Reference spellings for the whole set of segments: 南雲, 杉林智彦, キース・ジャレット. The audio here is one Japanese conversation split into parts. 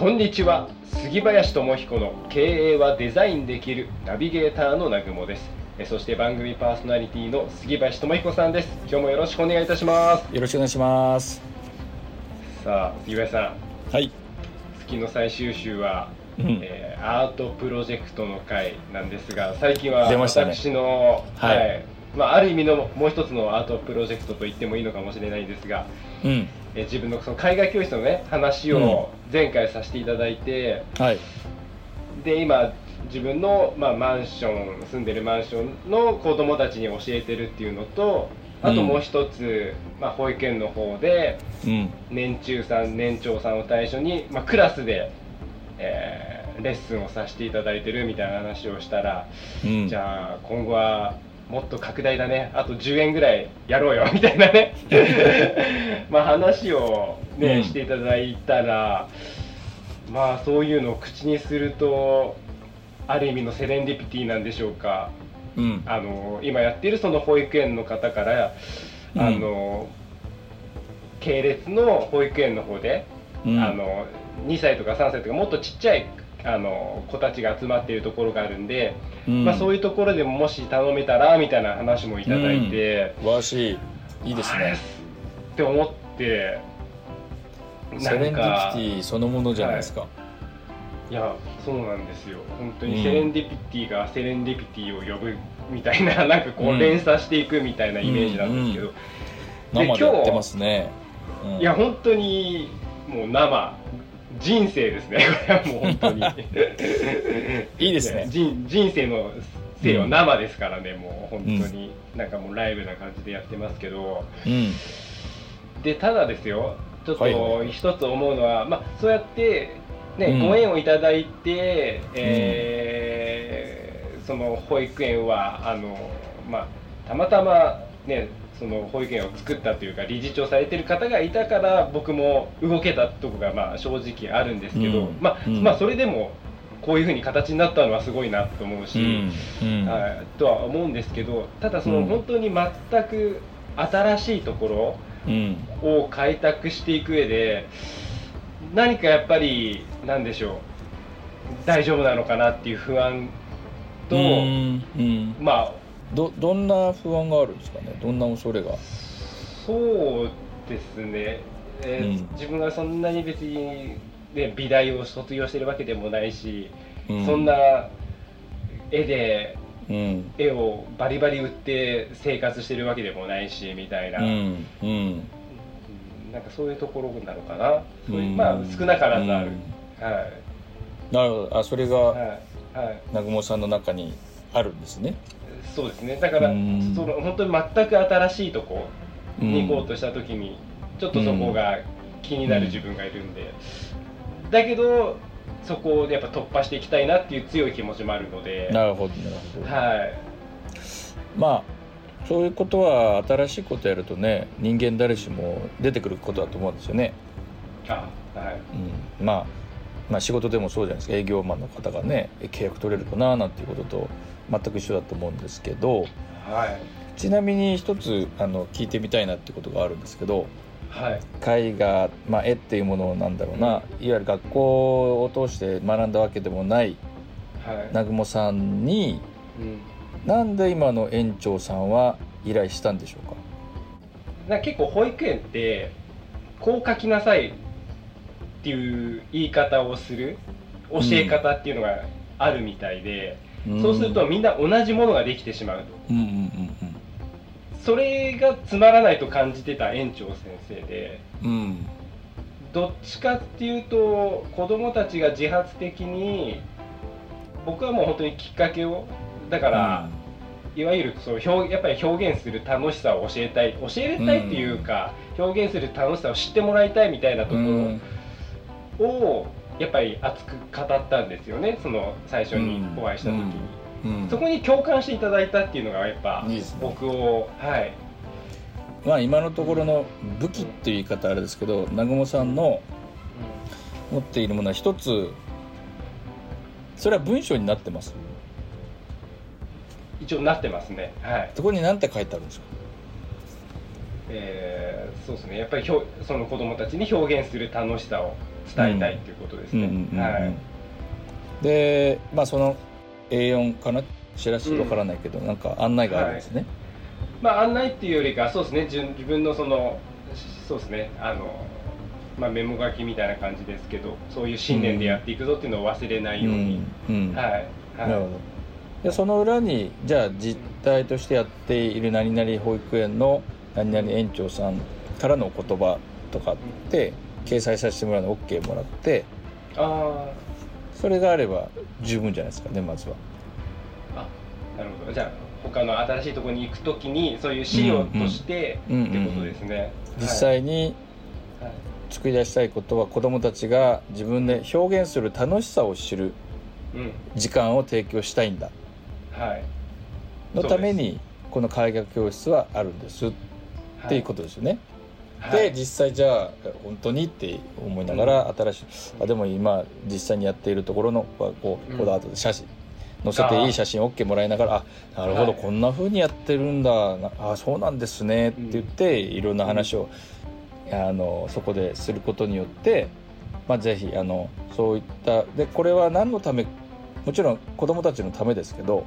こんにちは、杉林智彦の経営はデザインできるナビゲーターの南雲です。そして番組パーソナリティの杉林智彦さんです。今日もよろしくお願いいたします。よろしくお願いします。さあ杉林さん、はい、月の最終週は、アートプロジェクトの回なんですが、最近は私の、ある意味のもう一つのアートプロジェクトと言ってもいいのかもしれないんですが、自分のその海外教室のね話を前回させていただいて、で今自分の、マンション住んでるマンションの子供たちに教えてるっていうのと、あともう一つ、保育園の方で年中さん年長さんを対象に、クラスで、レッスンをさせていただいてるみたいな話をしたら、じゃあ今後はもっと拡大だね、あと10円ぐらいやろうよみたいなね話を、していただいたら、そういうのを口にするとある意味のセレンディピティなんでしょうか、今やっているその保育園の方から、系列の保育園の方で、2歳とか3歳とかもっとちっちゃい子たちが集まっているところがあるんで、そういうところでももし頼めたらみたいな話もいただいて、わしいいですねって思って、セレンディピティそのものじゃないですか、いやそうなんですよ。本当にセレンディピティがセレンディピティを呼ぶみたいな、なんかこう連鎖していくみたいなイメージなんですけど、生でやってますね、いや本当にもう生人生ですね、これはもう本当にいいですね、人生の生は生ですからね、もう本当になんかもうライブな感じでやってますけど、でただですよ、ちょっと一つ思うのは、そうやってね、ご縁をいただいて、その保育園はたまたまねその保育園を作ったというか理事長されてる方がいたから僕も動けたとこが正直あるんですけど、それでもこういうふうに形になったのはすごいなと思うし、とは思うんですけど、ただその本当に全く新しいところを開拓していく上で、何かやっぱり何でしょう、大丈夫なのかなっていう不安と、どんな不安があるんですかね、どんな恐れが。そうですね、自分がそんなに別に、美大を卒業してるわけでもないし、そんな絵をバリバリ売って生活してるわけでもないしみたいな、なんかそういうところなのかな、そういう少なからずある、なるほど、それが南雲さんの中にあるんですね。そうですね、だからその本当に全く新しいとこに行こうとした時に、ちょっとそこが気になる自分がいるんで、だけどそこをやっぱ突破していきたいなっていう強い気持ちもあるので。なるほど、なるほど、そういうことは新しいことやるとね、人間誰しも出てくることだと思うんですよね。仕事でもそうじゃないですか、営業マンの方がね契約取れるかななんていうことと全く一緒だと思うんですけど、ちなみに一つ聞いてみたいなってことがあるんですけど、絵画、絵っていうものをなんだろうな、いわゆる学校を通して学んだわけでもない南雲さんに、なんで今の園長さんは依頼したんでしょうか。結構保育園ってこう書きなさいっていう言い方をする教え方っていうのがあるみたいで、そうするとみんな同じものができてしまうと、それがつまらないと感じてた園長先生で、どっちかっていうと子どもたちが自発的に、僕はもう本当にきっかけを、だから、いわゆるそうやっぱり表現する楽しさを教えたい、教えれたいっていうか、表現する楽しさを知ってもらいたいみたいなところ、をやっぱり熱く語ったんですよね、その最初にお会いした時に、そこに共感していただいたっていうのがやっぱ僕を今のところの武器っていう言い方あれですけど、南雲さんの持っているものは一つ、それは文章になってます。一応なってますね、そこに何て書いてあるんですか。そうですね、やっぱりその子どもたちに表現する楽しさを伝えたいということですね。で、まあ、その A4 かな、チラシわからないけど、なんか案内があるんですね。はい、まあ、案内っていうよりか、そうですね、自分のその、そうですね、まあ、メモ書きみたいな感じですけど、そういう信念でやっていくぞっていうのを忘れないように。なるほど。で、その裏にじゃあ実態としてやっている何々保育園の何々園長さんからのお言葉とかって掲載させてもらうの OK もらって、あ、それがあれば十分じゃないですかね、まずは。あ、なるほど。じゃあ他の新しいところに行くときにそういう資料としてってことですね。実際に作り出したいことは、子どもたちが自分で表現する楽しさを知る時間を提供したいんだ、はい、のためにこの絵画教室はあるんですっていうことですよね。はい、で、実際じゃあ本当にって思いながら新しい、あ、でも今実際にやっているところのこう、この後で写真載せていい写真 OK もらいながら、あ、なるほど、はい、こんな風にやってるんだ、あ、そうなんですねって言っていろんな話を、そこですることによって、まあ、ぜひそういったで、これは何のため、もちろん子どもたちのためですけど、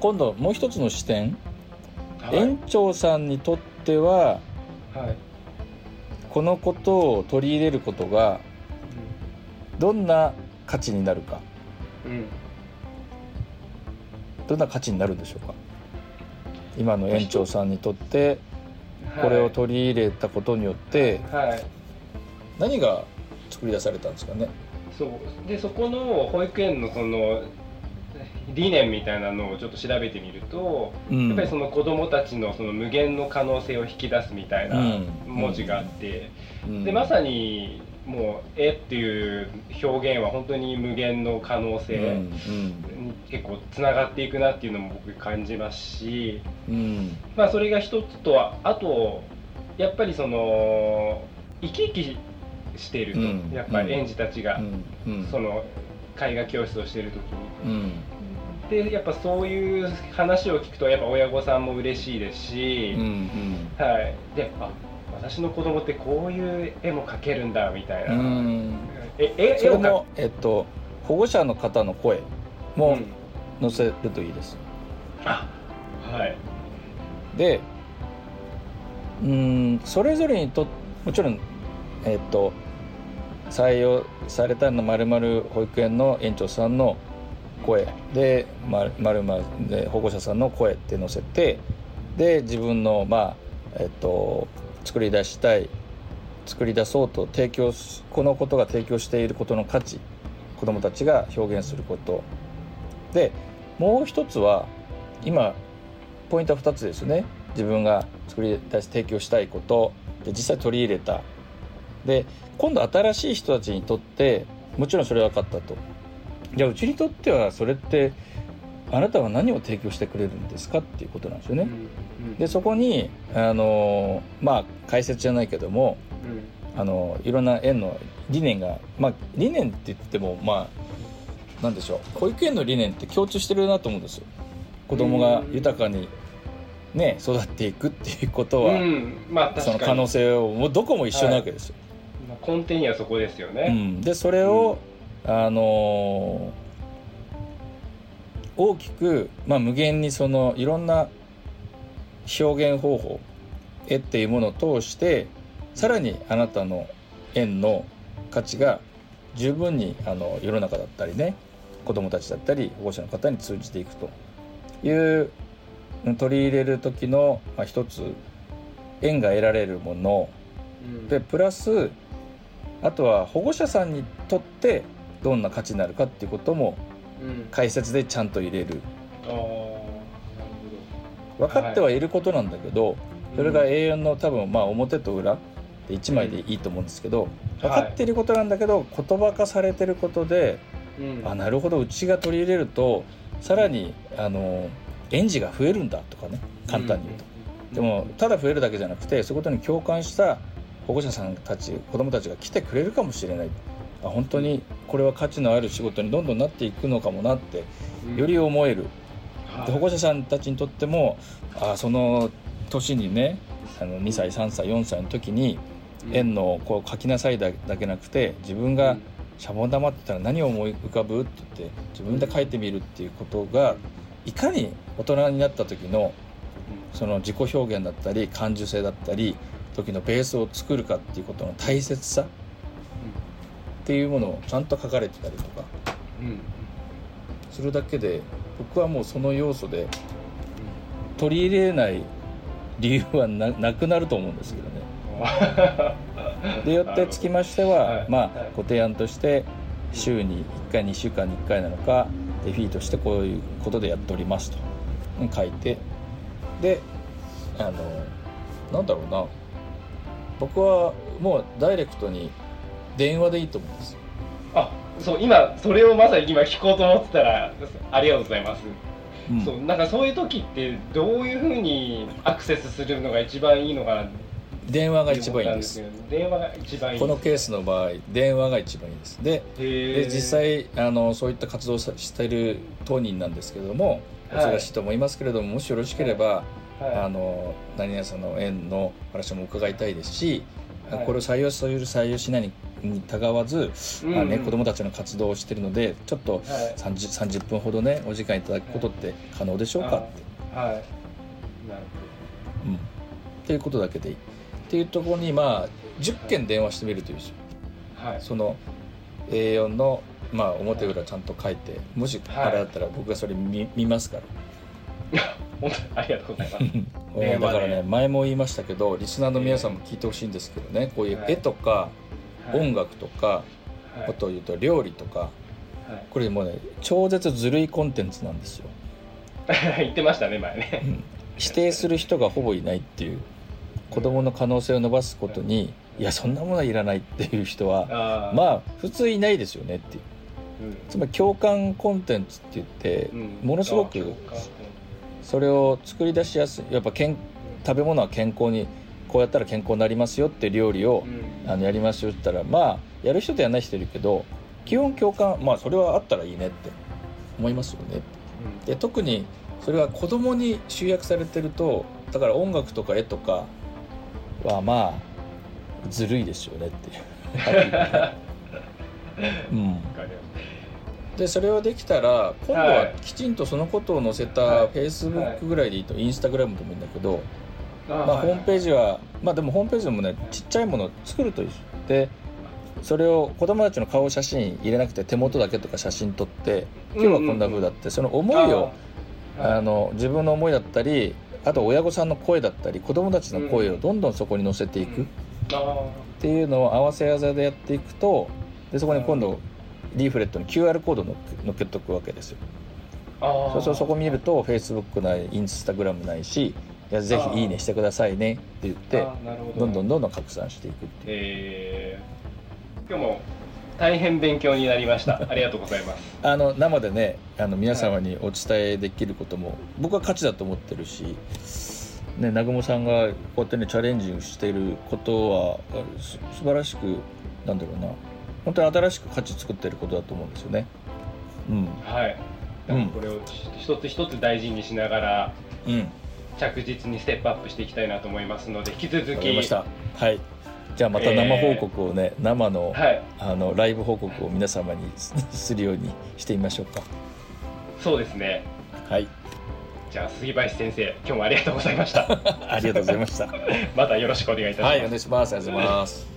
今度もう一つの視点、はい、園長さんにとっては、はい、このことを取り入れることがどんな価値になるか、どんな価値になるんでしょうか。今の園長さんにとってこれを取り入れたことによって、はいはい、何が作り出されたんですかね。そうで、そこの保育園のその理念みたいなのをちょっと調べてみると、やっぱりその子どもたちのその無限の可能性を引き出すみたいな文字があって、で、まさにもう絵っていう表現は本当に無限の可能性に結構つながっていくなっていうのも僕感じますし、まあ、それが一つとは、あとやっぱりその生き生きしていると、やっぱり園児たちがその絵画教室をしている時に、で、やっぱそういう話を聞くとやっぱ親御さんも嬉しいですし、はい、で、あ、私の子供ってこういう絵も描けるんだみたいな、それも、保護者の方の声も載せるといいです。あ、はい。で、それぞれにと、もちろん採用されたの〇〇保育園の園長さんの声で、〇〇で保護者さんの声って載せて、で、自分の、まあ、作り出そうと提供す、このことが提供していることの価値、子どもたちが表現することで、もう一つは今ポイントは2つですね。自分が作り出し提供したいことで、実際取り入れたで、今度新しい人たちにとってもちろんそれは分かったと、じゃあうちにとってはそれってあなたは何を提供してくれるんですかっていうことなんですよね。で、そこにまあ解説じゃないけども、いろんな園の理念が、まあ理念って言っても、まあ何でしょう、保育園の理念って共通してるなと思うんですよ。子供が豊かにね育っていくっていうことは、まあ、その可能性をもうどこも一緒なわけですよ。根底にはそこですよね。で、それを、大きく、まあ、無限にそのいろんな表現方法、絵っていうものを通してさらにあなたの縁の価値が十分に世の中だったりね、子どもたちだったり保護者の方に通じていくという取り入れる時の、まあ、一つ縁が得られるもの、でプラスあとは保護者さんにとってどんな価値になるかっていうことも解説でちゃんと入れる、分かってはいることなんだけど、それが A4 の多分、まあ、表と裏で1枚でいいと思うんですけど、分かっていることなんだけど、言葉化されてることで、あ、なるほど、うちが取り入れるとさらに園児が増えるんだとかね、簡単に言うと、でもただ増えるだけじゃなくて、そういうことに共感した保護者さんたち、子どもたちが来てくれるかもしれない、あ、本当にこれは価値のある仕事にどんどんなっていくのかもなってより思える、で保護者さんたちにとっても、あ、その年にね、2歳3歳4歳の時に円のこう書きなさいだけなくて、自分がシャボン玉って言ったら何を思い浮かぶって言って自分で書いてみるっていうことが、いかに大人になった時のその自己表現だったり感受性だったり時のベースを作るかっていうことの大切さっていうものをちゃんと書かれてたりとかするだけで、僕はもうその要素で取り入れない理由は なくなると思うんですけどね。でよってつきましては、まあご提案として週に1回2週間に1回なのかでフィーとしてこういうことでやっておりますと書いて、でなんだろうな、僕はもうダイレクトに電話でいいと思うんですよ。あ、そう、今それをまさに今聞こうと思ってたらありがとうございます。うん、そう、なんかそういう時ってどういうふうにアクセスするのが一番いいのかな。電話が一番いいんです。電話が一番いい。このケースの場合電話が一番いいです。 で実際そういった活動をしている当人なんですけれども、お忙しいと思いますけれども、もしよろしければ、はい、何々さんの縁の話も伺いたいですし、はい、これを採用する採用しないにたがわず、うんうん、子どもたちの活動をしているのでちょっと 30分ほどねお時間いただくことって可能でしょうかって、はい、なるほど、うん、っていうことだけでいいっていうところに、まあ10件電話してみるという、はい、その A4 の、まあ、表裏ちゃんと書いて、もしあれだったら僕がそれ 見ますから。本当にありがとうございます。だからね、前も言いましたけどリスナーの皆さんも聞いてほしいんですけどね、こういう絵とか、はい、音楽とか、はい、ことを言うと料理とか、はい、これもうね超絶ずるいコンテンツなんですよ。言ってましたね前ね、うん、否定する人がほぼいないっていう、子どもの可能性を伸ばすことに、いやそんなものはいらないっていう人はまあ普通いないですよねっていう、うん、つまり共感コンテンツって言って、うん、ものすごくそれを作り出しやすい、やっぱ食べ物は健康にこうやったら健康になりますよって料理を、うん、やりますよって言ったら、まあやる人とやらない人いるけど基本共感、まあそれはあったらいいねって思いますよね、うん、で特にそれは子供に集約されてると、だから音楽とか絵とかはまあずるいですよねっていう、うん、でそれをできたら今度はきちんとそのことを載せた Facebook ぐらいでいいと、インスタグラムでもいいんだけど、まあ、ホームページはまあでもホームページでもねちっちゃいものを作るというで、それを子供たちの顔写真入れなくて手元だけとか写真撮って、今日はこんな風だって、その思いを自分の思いだったり、あと親御さんの声だったり子供たちの声をどんどんそこに乗せていくっていうのを合わせ技でやっていくと、でそこに今度リーフレットに QR コードを乗っけとくわけですよ。そうするとそこ見ると Facebook ないインスタグラムないし、いやぜひいいねしてくださいねって言って、どんどん拡散していくっていう、今日も大変勉強になりました。ありがとうございます。生でね皆様にお伝えできることも、はい、僕は価値だと思ってるし、ね、南雲さんがこうやってねチャレンジングしてることは素晴らしく、なんだろうな、本当に新しく価値作ってることだと思うんですよね。うん、はい。これを一つ一つ大事にしながら、うん、着実にステップアップしていきたいなと思いますので、引き続き。わかりました。はい。じゃあまた生報告をね、生の、はい、ライブ報告を皆様にするようにしてみましょうか。そうですね。はい。じゃあ杉林先生、今日もありがとうございました。ありがとうございました。またよろしくお願いいたします。はい、お願いします。ありがとうございます。